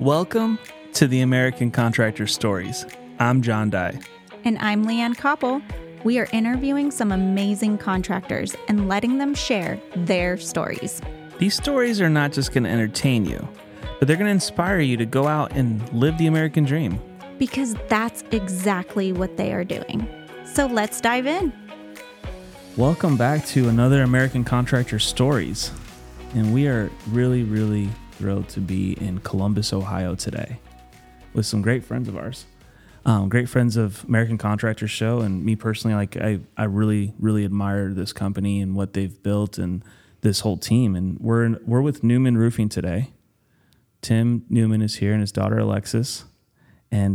Welcome to the American Contractor Stories. I'm John Dye. And I'm Leanne Koppel. We are interviewing some amazing contractors and letting them share their stories. These stories are not just going to entertain you, but they're going to inspire you to go out and live the American dream. Because that's exactly what they are doing. So let's dive in. Welcome back to another American Contractor Stories. And we are really, really thrilled to be in Columbus, Ohio today with some great friends of ours. Great friends of American Contractor Show, and me personally, like I really, really admire this company and what they've built and this whole team. And we're with Newman Roofing today. Tim Newman is here and his daughter Alexis, and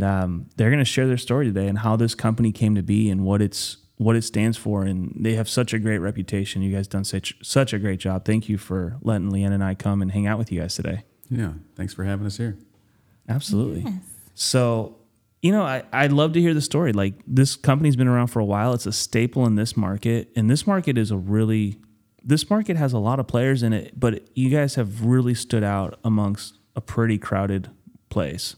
they're going to share their story today and how this company came to be and what it stands for. And they have such a great reputation. You guys done such a great job. Thank you for letting Leanne and I come and hang out with you guys today. Yeah, thanks for having us here. Absolutely. Yes. So. You know, I'd love to hear the story. Like, this company's been around for a while. It's a staple in this market. And this market has a lot of players in it, but you guys have really stood out amongst a pretty crowded place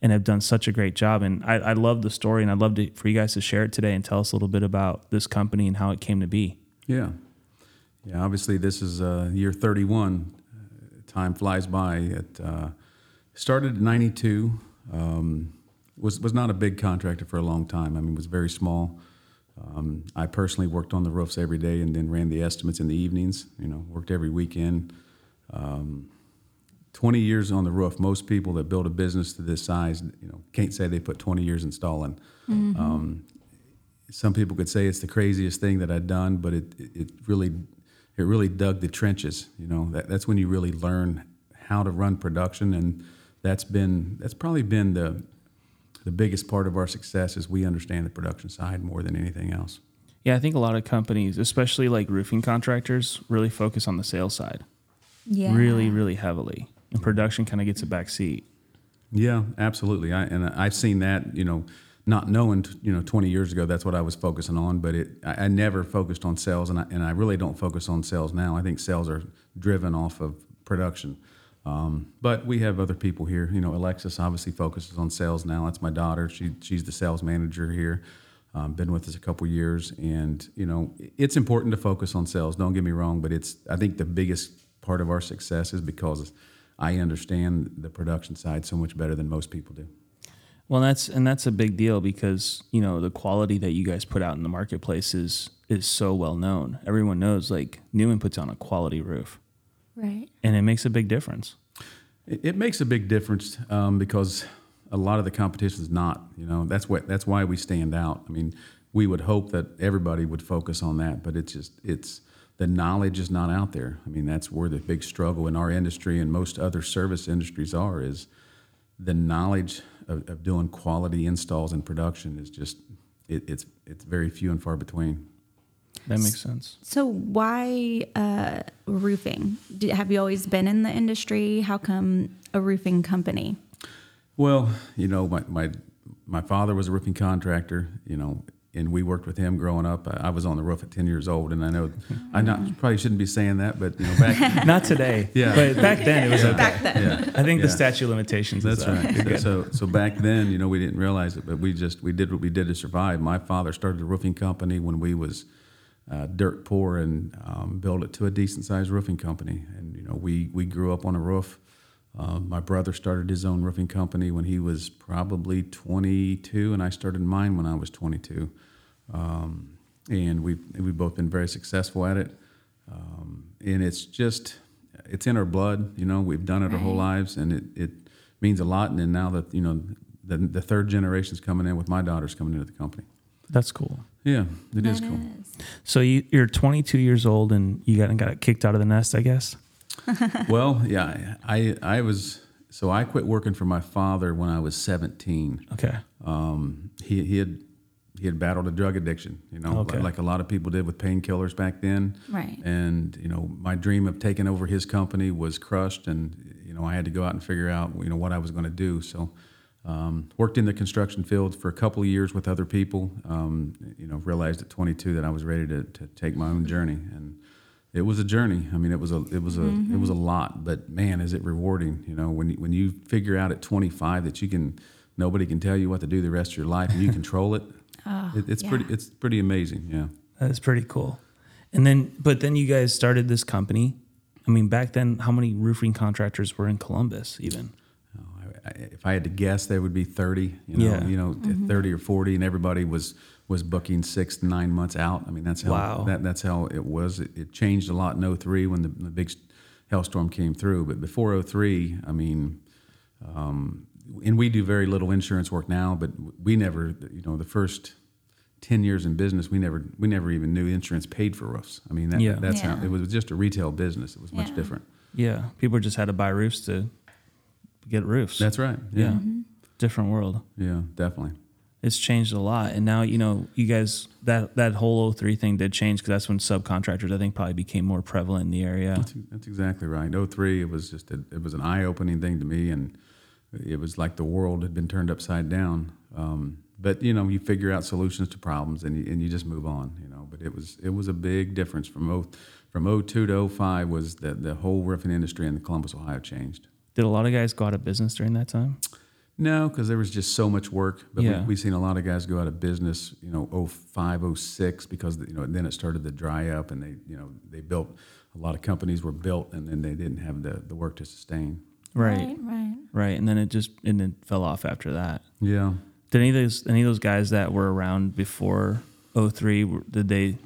and have done such a great job. And I love the story, and I'd love for you guys to share it today and tell us a little bit about this company and how it came to be. Yeah, obviously this is year 31. Time flies by. It started in 92. Was not a big contractor for a long time. I mean, was very small. I personally worked on the roofs every day and then ran the estimates in the evenings, worked every weekend. 20 years on the roof. Most people that build a business to this size, can't say they put 20 years installing. Mm-hmm. Some people could say it's the craziest thing that I'd done, but it really dug the trenches. That's when you really learn how to run production, and that's probably been the biggest part of our success is we understand the production side more than anything else. Yeah, I think a lot of companies, especially like roofing contractors, really focus on the sales side. Yeah. Really, really heavily. And production kind of gets a back seat. Yeah, absolutely. I've seen that, not knowing, 20 years ago, that's what I was focusing on, but I never focused on sales, and I really don't focus on sales now. I think sales are driven off of production. But we have other people here. Alexis obviously focuses on sales now. That's my daughter. She's the sales manager here. Been with us a couple years, and it's important to focus on sales. Don't get me wrong, but I think the biggest part of our success is because I understand the production side so much better than most people do. Well, that's a big deal because the quality that you guys put out in the marketplace is so well known. Everyone knows like Newman puts on a quality roof. Right. And it makes a big difference. It makes a big difference because a lot of the competition is not. That's why we stand out. I mean, we would hope that everybody would focus on that, but it's the knowledge is not out there. I mean, that's where the big struggle in our industry and most other service industries is the knowledge of doing quality installs and production is just it's very few and far between. That makes sense. So why roofing? Have you always been in the industry? How come a roofing company? Well, my father was a roofing contractor, and we worked with him growing up. I was on the roof at 10 years old, and I know probably shouldn't be saying that, but back not today. Yeah, but back then it was okay. Back then, yeah. I think the statute of limitations. That's right. So back then, we didn't realize it, but we did what we did to survive. My father started a roofing company when we was dirt poor and build it to a decent-sized roofing company. And, we grew up on a roof. My brother started his own roofing company when he was probably 22, and I started mine when I was 22. And we've both been very successful at it. And it's in our blood. We've done it our whole lives, and it means a lot. And then now that, the third generation's coming in with my daughters coming into the company. That's cool. Yeah, it is cool. So you're 22 years old and you got kicked out of the nest, I guess? Well, yeah. I quit working for my father when I was 17. Okay. He had battled a drug addiction, like a lot of people did with painkillers back then. Right. And, my dream of taking over his company was crushed, and, I had to go out and figure out, what I was going to do. So worked in the construction field for a couple of years with other people, realized at 22 that I was ready to take my own journey. And It was a journey. I mean, it was a lot, but man, is it rewarding? You know, when you figure out at 25 that you can, nobody can tell you what to do the rest of your life and you control it. It's pretty amazing. Yeah. That's pretty cool. And then, but then you guys started this company. I mean, back then, how many roofing contractors were in Columbus even? Oh, if I had to guess, there would be 30, mm-hmm. 30 or 40, and everybody was booking 6 to 9 months out. I mean, that's how that's how it was. It changed a lot in 2003 when the big hailstorm came through. But before 2003, I mean, and we do very little insurance work now, but we never, the first 10 years in business, we never even knew insurance paid for roofs. I mean, that's how it was. Just a retail business. It was much different. Yeah, people just had to buy roofs to get roofs. That's right. Yeah, mm-hmm. Different world. Yeah, definitely. It's changed a lot, and now you guys that whole 2003 thing did change because that's when subcontractors I think probably became more prevalent in the area. That's exactly right. 2003, it was just it was an eye-opening thing to me, and it was like the world had been turned upside down. But you figure out solutions to problems, and you just move on. But it was a big difference from 2002 to 2005 was that the whole roofing industry in Columbus, Ohio changed. Did a lot of guys go out of business during that time? No, because there was just so much work. But we've seen a lot of guys go out of business, 2005, 2006, because, then it started to dry up, and a lot of companies were built, and then they didn't have the work to sustain. Right. And then it fell off after that. Yeah. Did any of those guys that were around before 2003,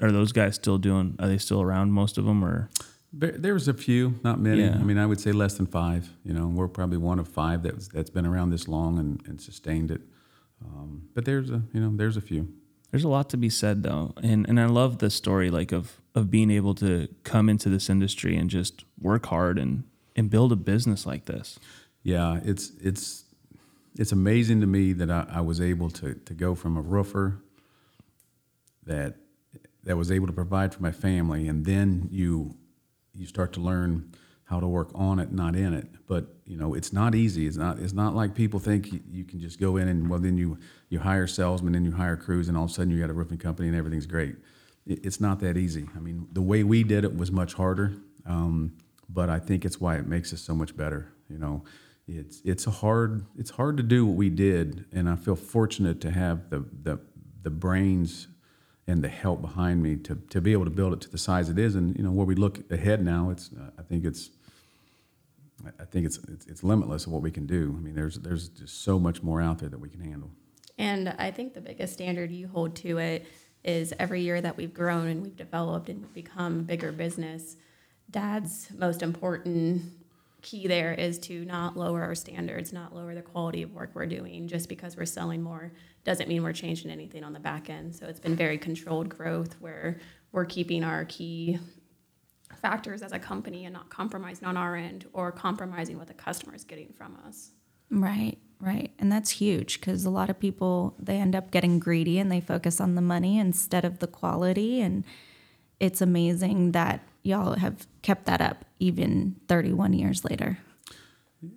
are they still around, most of them, or? There was a few, not many. Yeah. I mean, I would say less than five. We're probably one of five that's been around this long and sustained it. But there's a few. There's a lot to be said though, and I love the story of being able to come into this industry and just work hard and build a business like this. Yeah, it's amazing to me that I was able to go from a roofer that was able to provide for my family, and then you start to learn how to work on it, not in it. But, it's not easy. It's not like people think you can just go in and, well, then you hire salesmen, then you hire crews, and all of a sudden you got a roofing company and everything's great. It's not that easy. I mean, the way we did it was much harder, but I think it's why it makes us so much better. It's hard to do what we did, and I feel fortunate to have the brains and the help behind me to be able to build it to the size it is, and where we look ahead now, I think it's limitless of what we can do. I mean, there's just so much more out there that we can handle. And I think the biggest standard you hold to it is every year that we've grown and we've developed and become a bigger business. Dad's most important key there is to not lower our standards, not lower the quality of work we're doing. Just because we're selling more doesn't mean we're changing anything on the back end. So it's been very controlled growth where we're keeping our key factors as a company and not compromising on our end or compromising what the customer is getting from us. Right. And that's huge because a lot of people, they end up getting greedy and they focus on the money instead of the quality. And it's amazing that y'all have kept that up even 31 years later.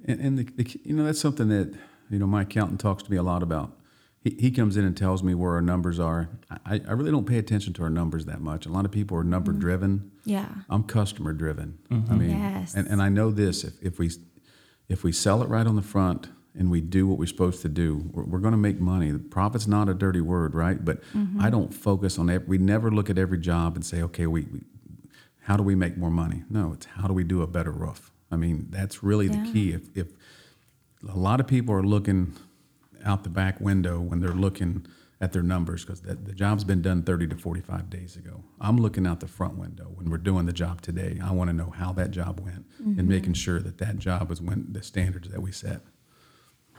And that's something that, my accountant talks to me a lot about. He comes in and tells me where our numbers are. I really don't pay attention to our numbers that much. A lot of people are number driven. Yeah. I'm customer driven. Mm-hmm. I mean, yes. And I know this, if we sell it right on the front and we do what we're supposed to do, we're going to make money. Profit's not a dirty word, right? But I don't focus on we never look at every job and say, okay, we how do we make more money? No, it's how do we do a better roof? I mean, that's really the key. If a lot of people are looking out the back window when they're looking at their numbers because the job's been done 30 to 45 days ago. I'm looking out the front window when we're doing the job today. I want to know how that job went and making sure that job is when the standards that we set.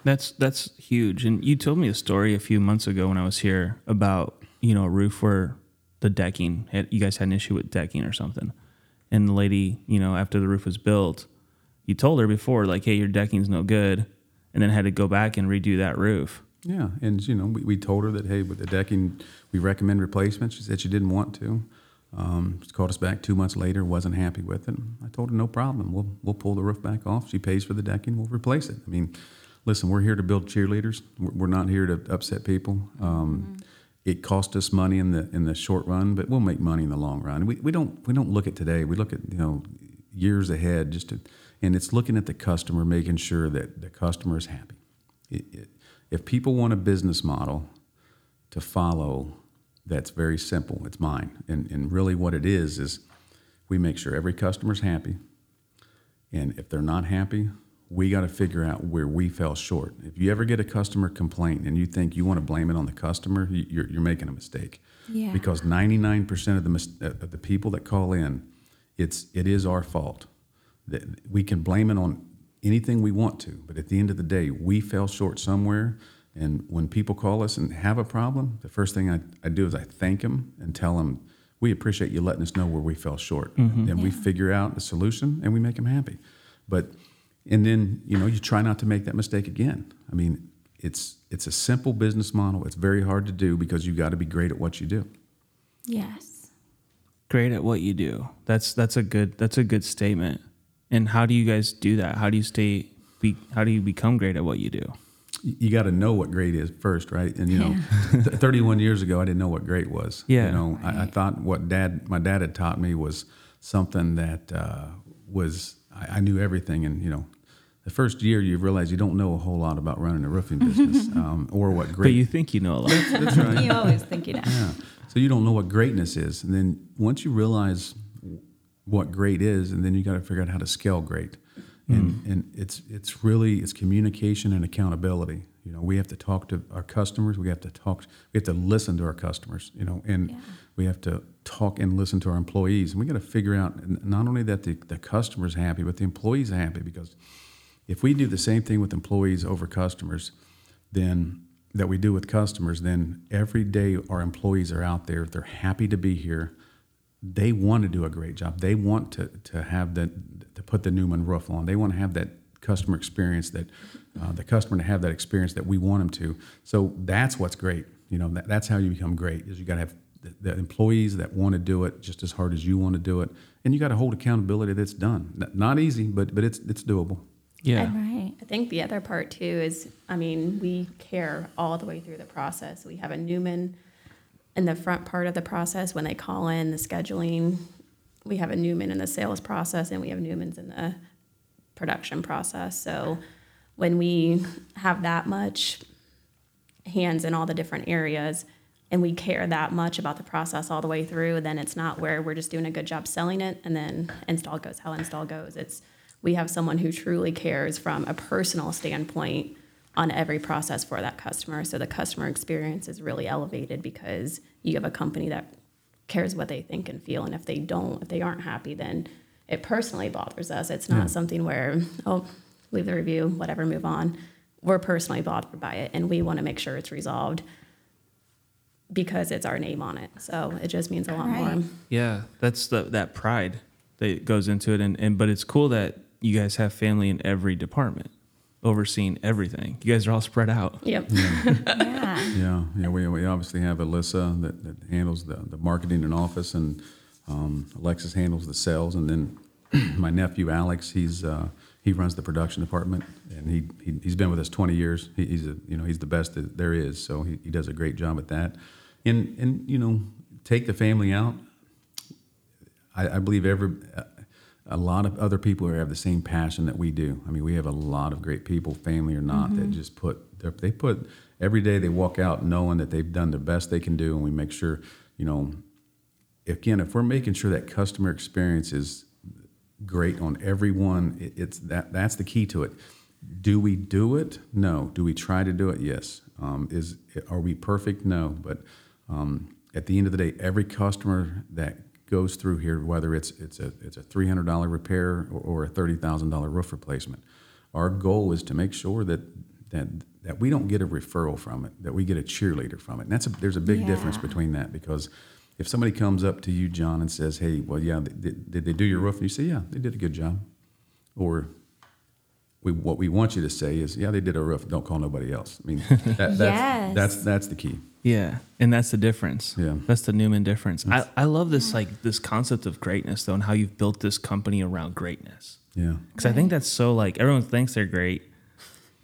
That's huge. And you told me a story a few months ago when I was here about, a roof where the decking, you guys had an issue with decking or something. And the lady, after the roof was built, you told her before, like, hey, your decking's no good. And then had to go back and redo that roof. Yeah, and we told her that, hey, with the decking, we recommend replacement. She said she didn't want to. She called us back 2 months later, wasn't happy with it. I told her, no problem. We'll pull the roof back off. She pays for the decking. We'll replace it. I mean, listen, we're here to build cheerleaders. We're not here to upset people. It cost us money in the short run, but we'll make money in the long run. We don't look at today. We look at years ahead, and it's looking at the customer, making sure that the customer is happy. If people want a business model to follow, that's very simple. It's mine, and really what it is we make sure every customer's happy, and if they're not happy, we got to figure out where we fell short. If you ever get a customer complaint and you think you want to blame it on the customer, you're making a mistake. Yeah. Because 99% of the people that call in, it is our fault. That we can blame it on anything we want to, but at the end of the day, we fell short somewhere. And when people call us and have a problem, the first thing I do is I thank them and tell them, we appreciate you letting us know where we fell short. Mm-hmm. And we figure out a solution and we make them happy. And then, you try not to make that mistake again. I mean, it's a simple business model. It's very hard to do because you got to be great at what you do. Yes. Great at what you do. That's a good statement. And how do you guys do that? How do you become great at what you do? You got to know what great is first, right? And 31 years ago, I didn't know what great was. Yeah. Right. I thought what my dad had taught me was something that was. I knew everything, and the first year you realize you don't know a whole lot about running a roofing business or what great. But you think you know a lot. That's right. You always think you know. Yeah. So you don't know what greatness is, and then once you realize what great is, and then you got to figure out how to scale great, and it's really communication and accountability. We have to talk to our customers. We have to listen to our customers. We have to talk and listen to our employees. And we got to figure out not only that the customer's happy, but the employee's happy. Because if we do the same thing with employees over customers, then every day our employees are out there. They're happy to be here. They want to do a great job. They want to put the Newman roof on. They want to have that customer experience that we want them to. So that's what's great. That's how you become great, is you got to have the employees that want to do it just as hard as you want to do it, and you got to hold accountability that's done. Not easy, but it's doable. Yeah, right. I think the other part too is, we care all the way through the process. We have a Newman in the front part of the process when they call in, the scheduling. We have a Newman in the sales process, and we have Newmans in the production process. So when we have that much hands in all the different areas and we care that much about the process all the way through, then it's not where we're just doing a good job selling it and then install goes. It's, we have someone who truly cares from a personal standpoint on every process for that customer. So the customer experience is really elevated because you have a company that cares what they think and feel. And if they aren't happy, then it personally bothers us. It's not something where, leave the review, whatever, move on. We're personally bothered by it, and we want to make sure it's resolved because it's our name on it. So it just means a lot more. Yeah, that's that pride that goes into it. But it's cool that you guys have family in every department, overseeing everything. You guys are all spread out. Yep. Yeah. Yeah. We obviously have Alyssa that handles the marketing and office, and Alexis handles the sales, and then my nephew Alex, he runs the production department, and he's been with us 20 years. He's the best that there is, so he does a great job at that. And take the family out. I believe a lot of other people who have the same passion that we do. We have a lot of great people, family or not, that just put every day they walk out knowing that they've done the best they can do, and we make sure Again, if we're making sure that customer experience is great on everyone, that's the key to it. Do we do it? No. Do we try to do it? Yes. Are we perfect? No. But at the end of the day, every customer that goes through here, whether it's a $300 repair or a $30,000 roof replacement, our goal is to make sure that we don't get a referral from it, that we get a cheerleader from it. And there's a big difference between that, because if somebody comes up to you, John, and says, hey, well, yeah, did they do your roof? And you say, yeah, they did a good job. Or what we want you to say is, yeah, they did a roof. Don't call nobody else. That's the key. Yeah, and that's the difference. Yeah. That's the Newman difference. I love this this concept of greatness, though, and how you've built this company around greatness. Yeah. Because I think that's so, everyone thinks they're great,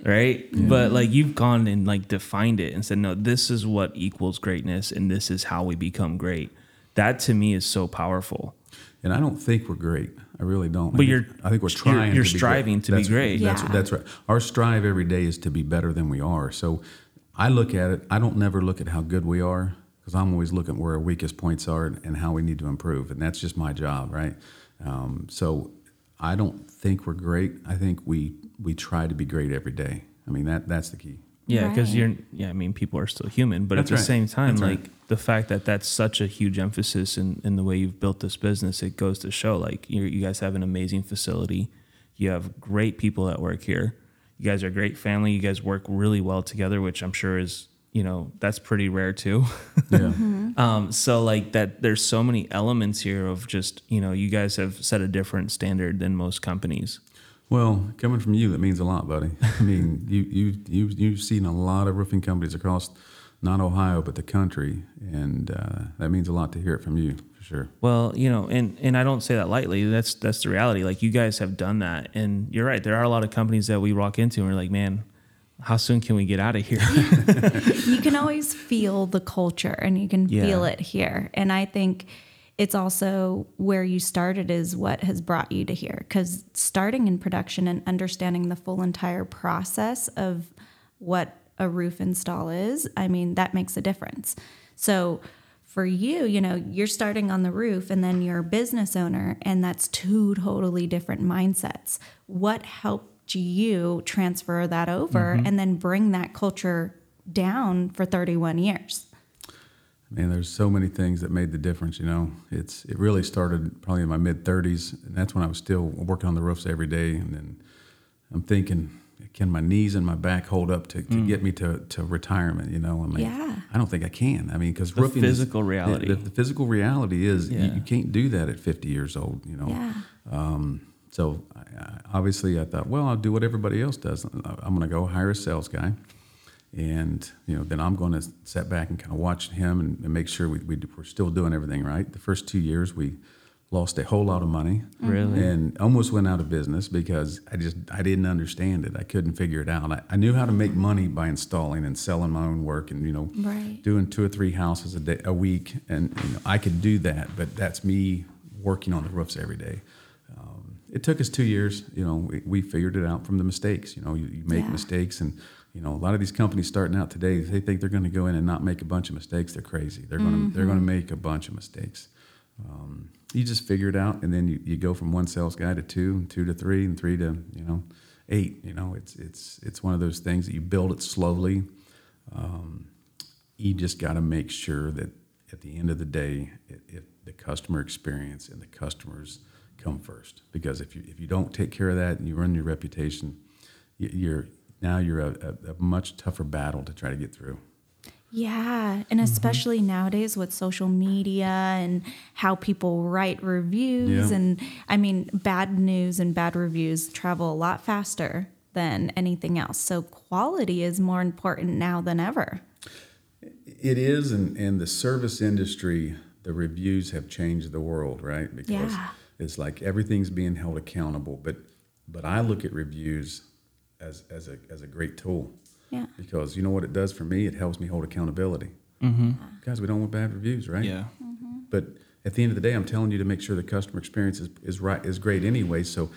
right? Yeah. But like you've gone and like defined it and said, no, this is what equals greatness and this is how we become great. That to me is so powerful. And I don't think we're great. I really don't. But I think we're trying. You're striving to be great. That's right. Our strive every day is to be better than we are. So I look at it. I don't never look at how good we are because I'm always looking where our weakest points are and how we need to improve. And that's just my job, right? So I don't think we're great. I think we try to be great every day. I mean, that's the key. Yeah, because right. People are still human, but that's at the right. same time, that's like right. the fact that that's such a huge emphasis in the way you've built this business, it goes to show like you guys have an amazing facility. You have great people that work here. You guys are a great family. You guys work really well together, which I'm sure is, that's pretty rare too. Yeah. Mm-hmm. So like that, there's so many elements here of just, you guys have set a different standard than most companies. Well, coming from you, that means a lot, buddy. I mean, you've seen a lot of roofing companies across not Ohio but the country, and that means a lot to hear it from you for sure. Well, and I don't say that lightly. That's the reality. Like you guys have done that, and you're right. There are a lot of companies that we walk into and we're like, man, how soon can we get out of here? You can always feel the culture, and you can feel it here, and I think. It's also where you started is what has brought you to here, because starting in production and understanding the full entire process of what a roof install is, I mean, that makes a difference. So for you, you're starting on the roof and then you're a business owner, and that's two totally different mindsets. What helped you transfer that over and then bring that culture down for 31 years? Man, there's so many things that made the difference, It really started probably in my mid-30s, and that's when I was still working on the roofs every day. And then I'm thinking, can my knees and my back hold up to get me to retirement, I mean, I don't think I can. I mean, because roofing is... The physical reality is you can't do that at 50 years old, Yeah. So I thought, well, I'll do what everybody else does. I'm going to go hire a sales guy. And, then I'm going to sit back and kind of watch him and make sure we're still doing everything right. The first 2 years, we lost a whole lot of money. Really? And almost went out of business because I didn't understand it. I couldn't figure it out. I knew how to make money by installing and selling my own work and, right. doing 2 or 3 houses a week. And I could do that, but that's me working on the roofs every day. It took us 2 years. We figured it out from the mistakes. You make mistakes and... a lot of these companies starting out today, they think they're going to go in and not make a bunch of mistakes. They're crazy. They're going to make a bunch of mistakes. You just figure it out, and then you go from one sales guy to 2, and 2 to 3, and 3 to 8. It's one of those things that you build it slowly. You just got to make sure that at the end of the day, the customer experience and the customers come first. Because if you don't take care of that and you ruin your reputation, now you're a much tougher battle to try to get through. Yeah, and especially nowadays with social media and how people write reviews. Yeah. And, bad news and bad reviews travel a lot faster than anything else. So quality is more important now than ever. It is, and the service industry, the reviews have changed the world, right? Because it's like everything's being held accountable. But I look at reviews... As a great tool, because you know what it does for me? It helps me hold accountability. Mm-hmm. Guys, we don't want bad reviews, right? Yeah. Mm-hmm. But at the end of the day, I'm telling you to make sure the customer experience is right, is great anyway. So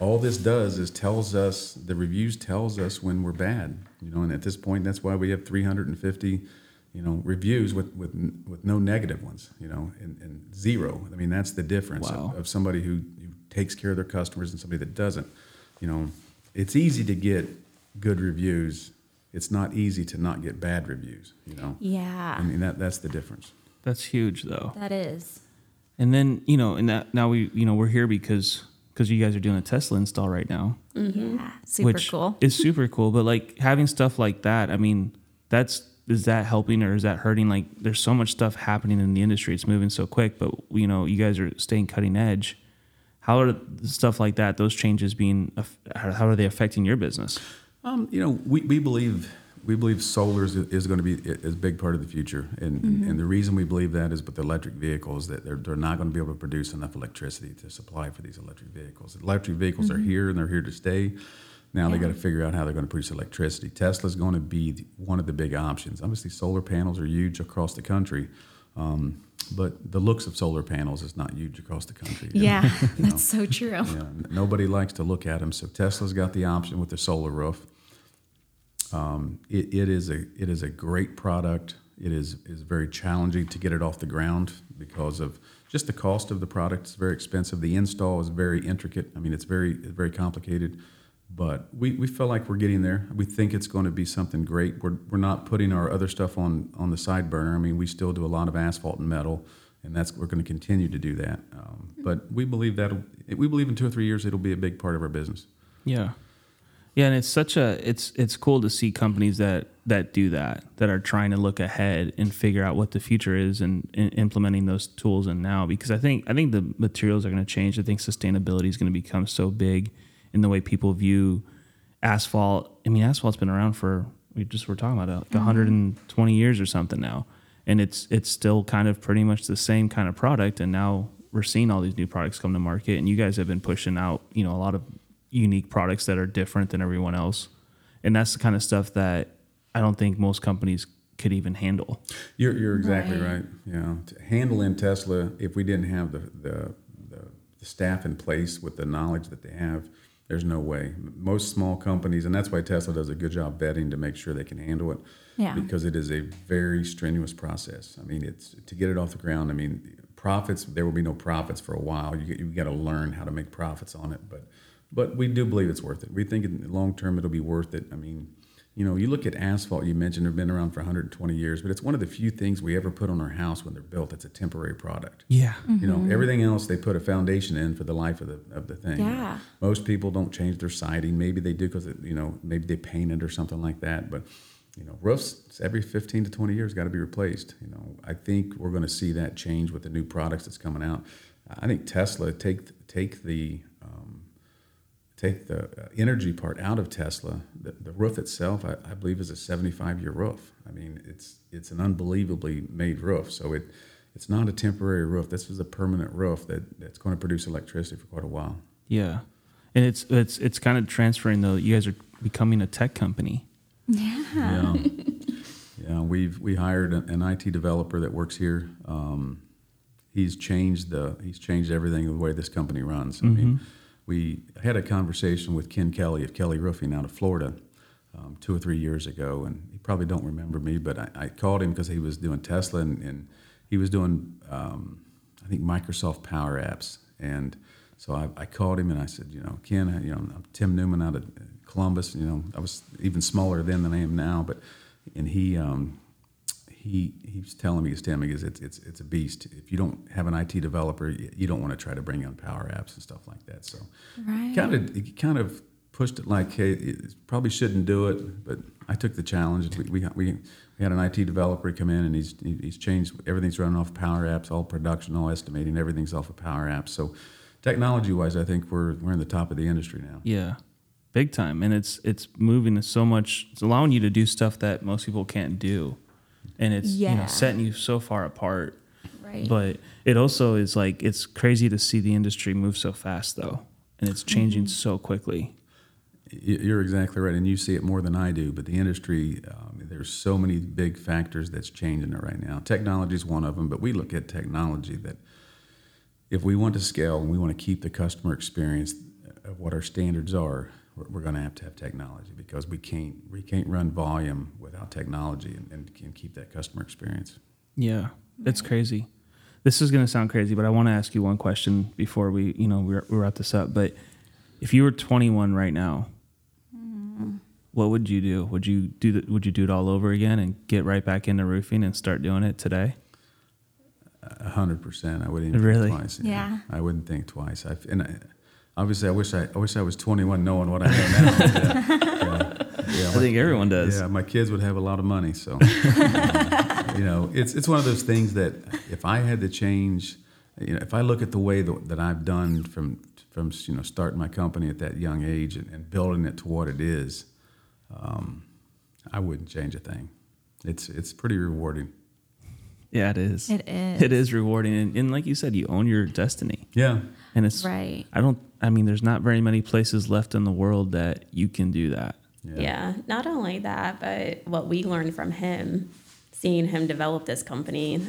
all this does is tells us when we're bad, And at this point, that's why we have 350, reviews with no negative ones, and zero. I mean, that's the difference of somebody who takes care of their customers and somebody that doesn't, It's easy to get good reviews. It's not easy to not get bad reviews, Yeah. I mean, that's the difference. That's huge, though. That is. And then, now we, we're here because you guys are doing a Tesla install right now. Mm-hmm. Yeah, super cool. Which is super cool, but, having stuff like that, is that helping or is that hurting? Like, there's so much stuff happening in the industry. It's moving so quick, but, you guys are staying cutting edge. How are stuff like that, those changes how are they affecting your business? We believe solar is going to be a big part of the future. And the reason we believe that is with the electric vehicles, that they're not going to be able to produce enough electricity to supply for these electric vehicles. Electric vehicles are here and they're here to stay. Now they got to figure out how they're going to produce electricity. Tesla's going to be one of the big options. Obviously, solar panels are huge across the country. But the looks of solar panels is not huge across the country. Yeah, you know? That's so true. Yeah, nobody likes to look at them. So Tesla's got the option with the solar roof. It is a great product. It is very challenging to get it off the ground because of just the cost of the product. It's very expensive. The install is very intricate. I mean, it's very complicated. But we feel like we're getting there. We think it's going to be something great. We're not putting our other stuff on the side burner. I mean, we still do a lot of asphalt and metal, and we're going to continue to do that. But we believe in 2 or 3 years it'll be a big part of our business. Yeah, yeah, and it's cool to see companies that do that are trying to look ahead and figure out what the future is and implementing those tools in now, because I think the materials are going to change. I think sustainability is going to become so big in the way people view asphalt. I mean, asphalt's been around for, we're talking about like 120 years or something now. And it's still kind of pretty much the same kind of product. And now we're seeing all these new products come to market. And you guys have been pushing out, a lot of unique products that are different than everyone else. And that's the kind of stuff that I don't think most companies could even handle. You're exactly right. Yeah. To handle in Tesla, if we didn't have the staff in place with the knowledge that they have, there's no way. Most small companies, and that's why Tesla does a good job vetting to make sure they can handle it, because it is a very strenuous process. I mean, it's to get it off the ground. I mean, profits, there will be no profits for a while. You got to learn how to make profits on it, but we do believe it's worth it. We think in the long term it'll be worth it. I mean, you look at asphalt, you mentioned they've been around for 120 years, but it's one of the few things we ever put on our house when they're built. It's a temporary product. Yeah. Mm-hmm. Everything else they put a foundation in for the life of the thing. Yeah. Most people don't change their siding. Maybe they do because, maybe they paint it or something like that. But, roofs every 15 to 20 years got to be replaced. I think we're going to see that change with the new products that's coming out. I think Tesla, take the energy part out of Tesla, the roof itself, I believe, is a 75-year roof. I mean, it's an unbelievably made roof. So it's not a temporary roof. This is a permanent roof that's going to produce electricity for quite a while. Yeah, and it's kind of transferring, though. You guys are becoming a tech company. Yeah. Yeah. We hired an IT developer that works here. He's changed everything, the way this company runs. Mm-hmm. I mean, we had a conversation with Ken Kelly of Kelly Roofing out of Florida 2 or 3 years ago, and he probably don't remember me, but I called him because he was doing Tesla, and he was doing, I think, Microsoft Power Apps. And so I called him, and I said, Ken, I'm Tim Newman out of Columbus. I was even smaller then than I am now, and he was telling me, it's a beast. If you don't have an IT developer, you don't want to try to bring on Power Apps and stuff like that. So kind of pushed it like, hey, it probably shouldn't do it, but I took the challenge. We had an IT developer come in, and he's changed. Everything's running off Power Apps, all production, all estimating, everything's off of Power Apps. So technology-wise, I think we're in the top of the industry now. Yeah. Big time. And it's moving so much. It's allowing you to do stuff that most people can't do. And it's setting you so far apart. Right. But it also is like, it's crazy to see the industry move so fast, though. And it's changing so quickly. You're exactly right. And you see it more than I do. But the industry, there's so many big factors that's changing it right now. Technology is one of them. But we look at technology that if we want to scale and we want to keep the customer experience of what our standards are, we're going to have technology, because we can't run volume without technology and can keep that customer experience. Yeah, that's crazy. This is going to sound crazy, but I want to ask you one question before we wrap this up. But if you were 21 right now, what would you do? Would you do it all over again and get right back into roofing and start doing it today? 100%. I wouldn't even think twice. Yeah. I wouldn't think twice. Obviously, I wish I was 21 knowing what I know now. I think everyone does. Yeah, my kids would have a lot of money. So, it's one of those things that if I had to change, if I look at the way that I've done from starting my company at that young age and building it to what it is, I wouldn't change a thing. It's pretty rewarding. Yeah, it is. It is. It is rewarding. And like you said, you own your destiny. Yeah. And it's right. There's not very many places left in the world that you can do that. Yeah. Not only that, but what we learned from him, seeing him develop this company.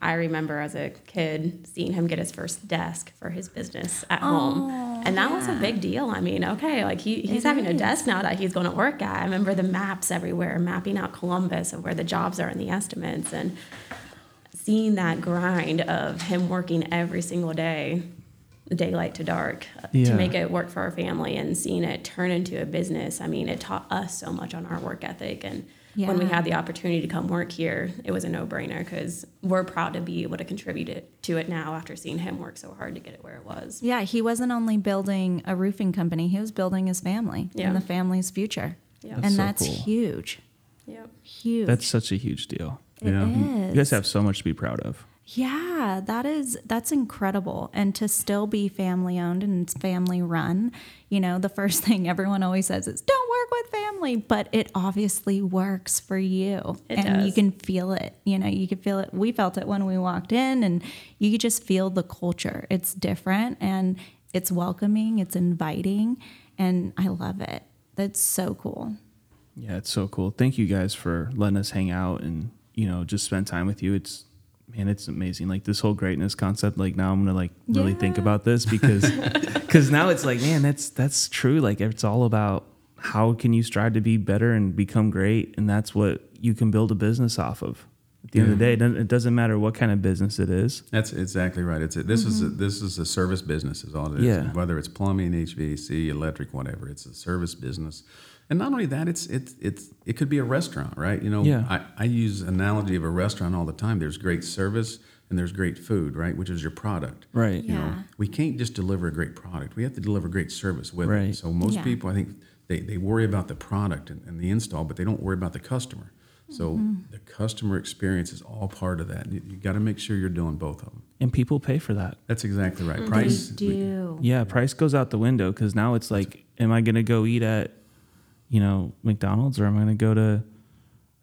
I remember as a kid seeing him get his first desk for his business at home. And that was a big deal. He's having a desk now that he's going to work at. I remember the maps everywhere, mapping out Columbus of where the jobs are and the estimates, and seeing that grind of him working every single day, daylight to dark, to make it work for our family, and seeing it turn into a business. It taught us so much on our work ethic. And when we had the opportunity to come work here, it was a no-brainer, because we're proud to be able to contribute to it now after seeing him work so hard to get it where it was. Yeah, he wasn't only building a roofing company, he was building his family and the family's future. Yeah. That's huge. Yeah. Huge. That's such a huge deal. It is. You guys have so much to be proud of. Yeah, that's incredible. And to still be family owned and family run, the first thing everyone always says is don't work with family, but it obviously works for you. It does. You can feel it. You can feel it. We felt it when we walked in, and you could just feel the culture. It's different, and it's welcoming, it's inviting, and I love it. That's so cool. Yeah, it's so cool. Thank you guys for letting us hang out and, just spend time with you. It's amazing. This whole greatness concept, now I'm going to really think about this, because now it's that's true. It's all about how can you strive to be better and become great. And that's what you can build a business off of. At the end of the day, it doesn't matter what kind of business it is. That's exactly right. This is a service business is all it is. Yeah. Whether it's plumbing, HVAC, electric, whatever, it's a service business. And not only that, it could be a restaurant, right? I use analogy of a restaurant all the time. There's great service and there's great food, right? Which is your product. Right. Yeah. We can't just deliver a great product. We have to deliver great service with it. So most people, I think, they worry about the product and the install, but they don't worry about the customer. So the customer experience is all part of that. You got to make sure you're doing both of them. And people pay for that. That's exactly right. Price. They do. Price goes out the window, because now it's am I going to go eat at McDonald's, or I'm going to go to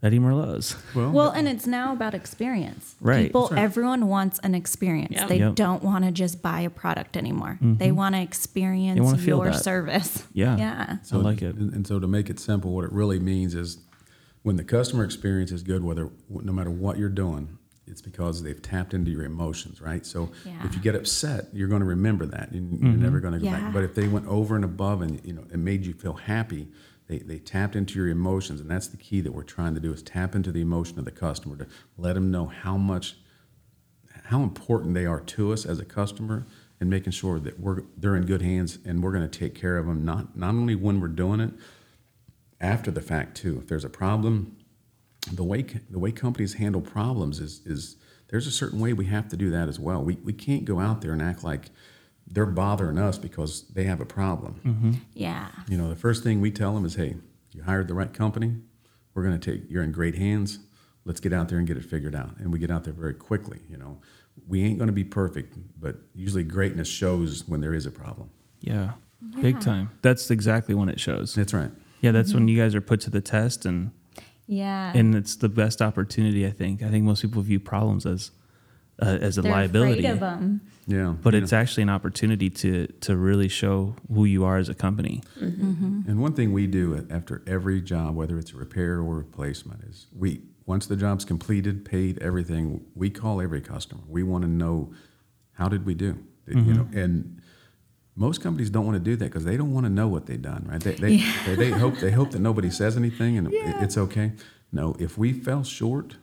Eddie Merlot's? Well, and it's now about experience. Right. Everyone wants an experience. Yeah. They don't want to just buy a product anymore. Mm-hmm. They want to experience your service. Yeah. Yeah. So I like it. And so to make it simple, what it really means is when the customer experience is good, no matter what you're doing, it's because they've tapped into your emotions, right? So if you get upset, you're going to remember that. You're never going to go back. But if they went over and above and it made you feel happy, they tapped into your emotions, and that's the key that we're trying to do, is tap into the emotion of the customer, to let them know how important they are to us as a customer, and making sure that they're in good hands, and we're going to take care of them, not only when we're doing it, after the fact too. If there's a problem, the way companies handle problems is there's a certain way we have to do that as well. We can't go out there and act like they're bothering us because they have a problem. Mm-hmm. Yeah. The first thing we tell them is, hey, you hired the right company. We're going to you're in great hands. Let's get out there and get it figured out. And we get out there very quickly. We ain't going to be perfect, but usually greatness shows when there is a problem. Yeah. Big time. That's exactly when it shows. That's right. Yeah. That's when you guys are put to the test, and and it's the best opportunity. I think most people view problems as a liability. They're afraid of them. Yeah. But it's actually an opportunity to really show who you are as a company. Mm-hmm. And one thing we do after every job, whether it's a repair or replacement, is once the job's completed, paid, everything, we call every customer. We want to know, how did we do? Mm-hmm. And most companies don't want to do that because they don't want to know what they've done, right? They hope that nobody says anything and it's okay. No, if we fell short,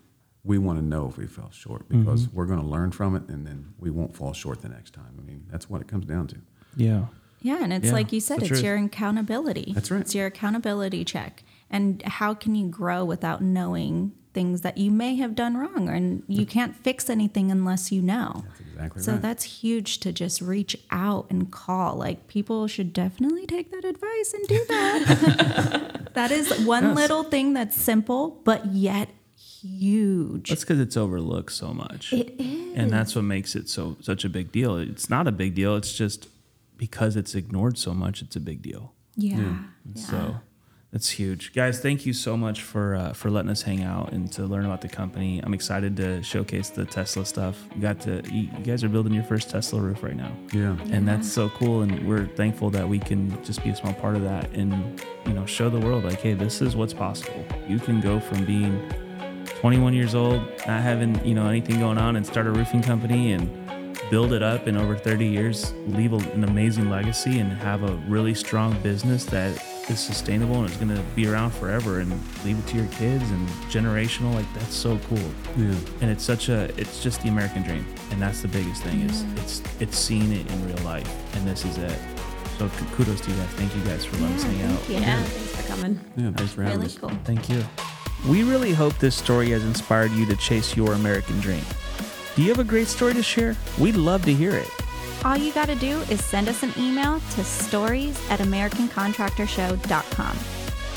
we want to know if we fell short, because we're going to learn from it, and then we won't fall short the next time. That's what it comes down to. Yeah. Yeah, and it's like you said, it's your accountability. That's right. It's your accountability check. And how can you grow without knowing things that you may have done wrong, and you can't fix anything unless you know. That's exactly right. So that's huge, to just reach out and call. People should definitely take that advice and do that. That is one little thing that's simple, but yet huge. That's because it's overlooked so much. It is. And that's what makes it such a big deal. It's not a big deal. It's just because it's ignored so much, it's a big deal. Yeah. So That's huge. Guys, thank you so much for letting us hang out and to learn about the company. I'm excited to showcase the Tesla stuff. You guys are building your first Tesla roof right now. Yeah. And that's so cool. And we're thankful that we can just be a small part of that and, you know, show the world like, hey, this is what's possible. You can go from being 21 years old, not having, you know, anything going on and start a roofing company and build it up, and over 30 years, leave an amazing legacy and have a really strong business that is sustainable and it's going to be around forever, and leave it to your kids and generational. Like, that's so cool. Yeah. And it's just the American dream. And that's the biggest thing is it's seeing it in real life. And this is it. So kudos to you guys. Thank you guys for letting us hang out. Yeah. Thanks for coming. Yeah. Thanks for having us. Really cool. Thank you. We really hope this story has inspired you to chase your American dream. Do you have a great story to share? We'd love to hear it. All you got to do is send us an email to stories@americancontractorshow.com.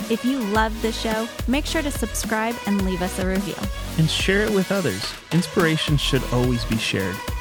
If you love the show, make sure to subscribe and leave us a review. And share it with others. Inspiration should always be shared.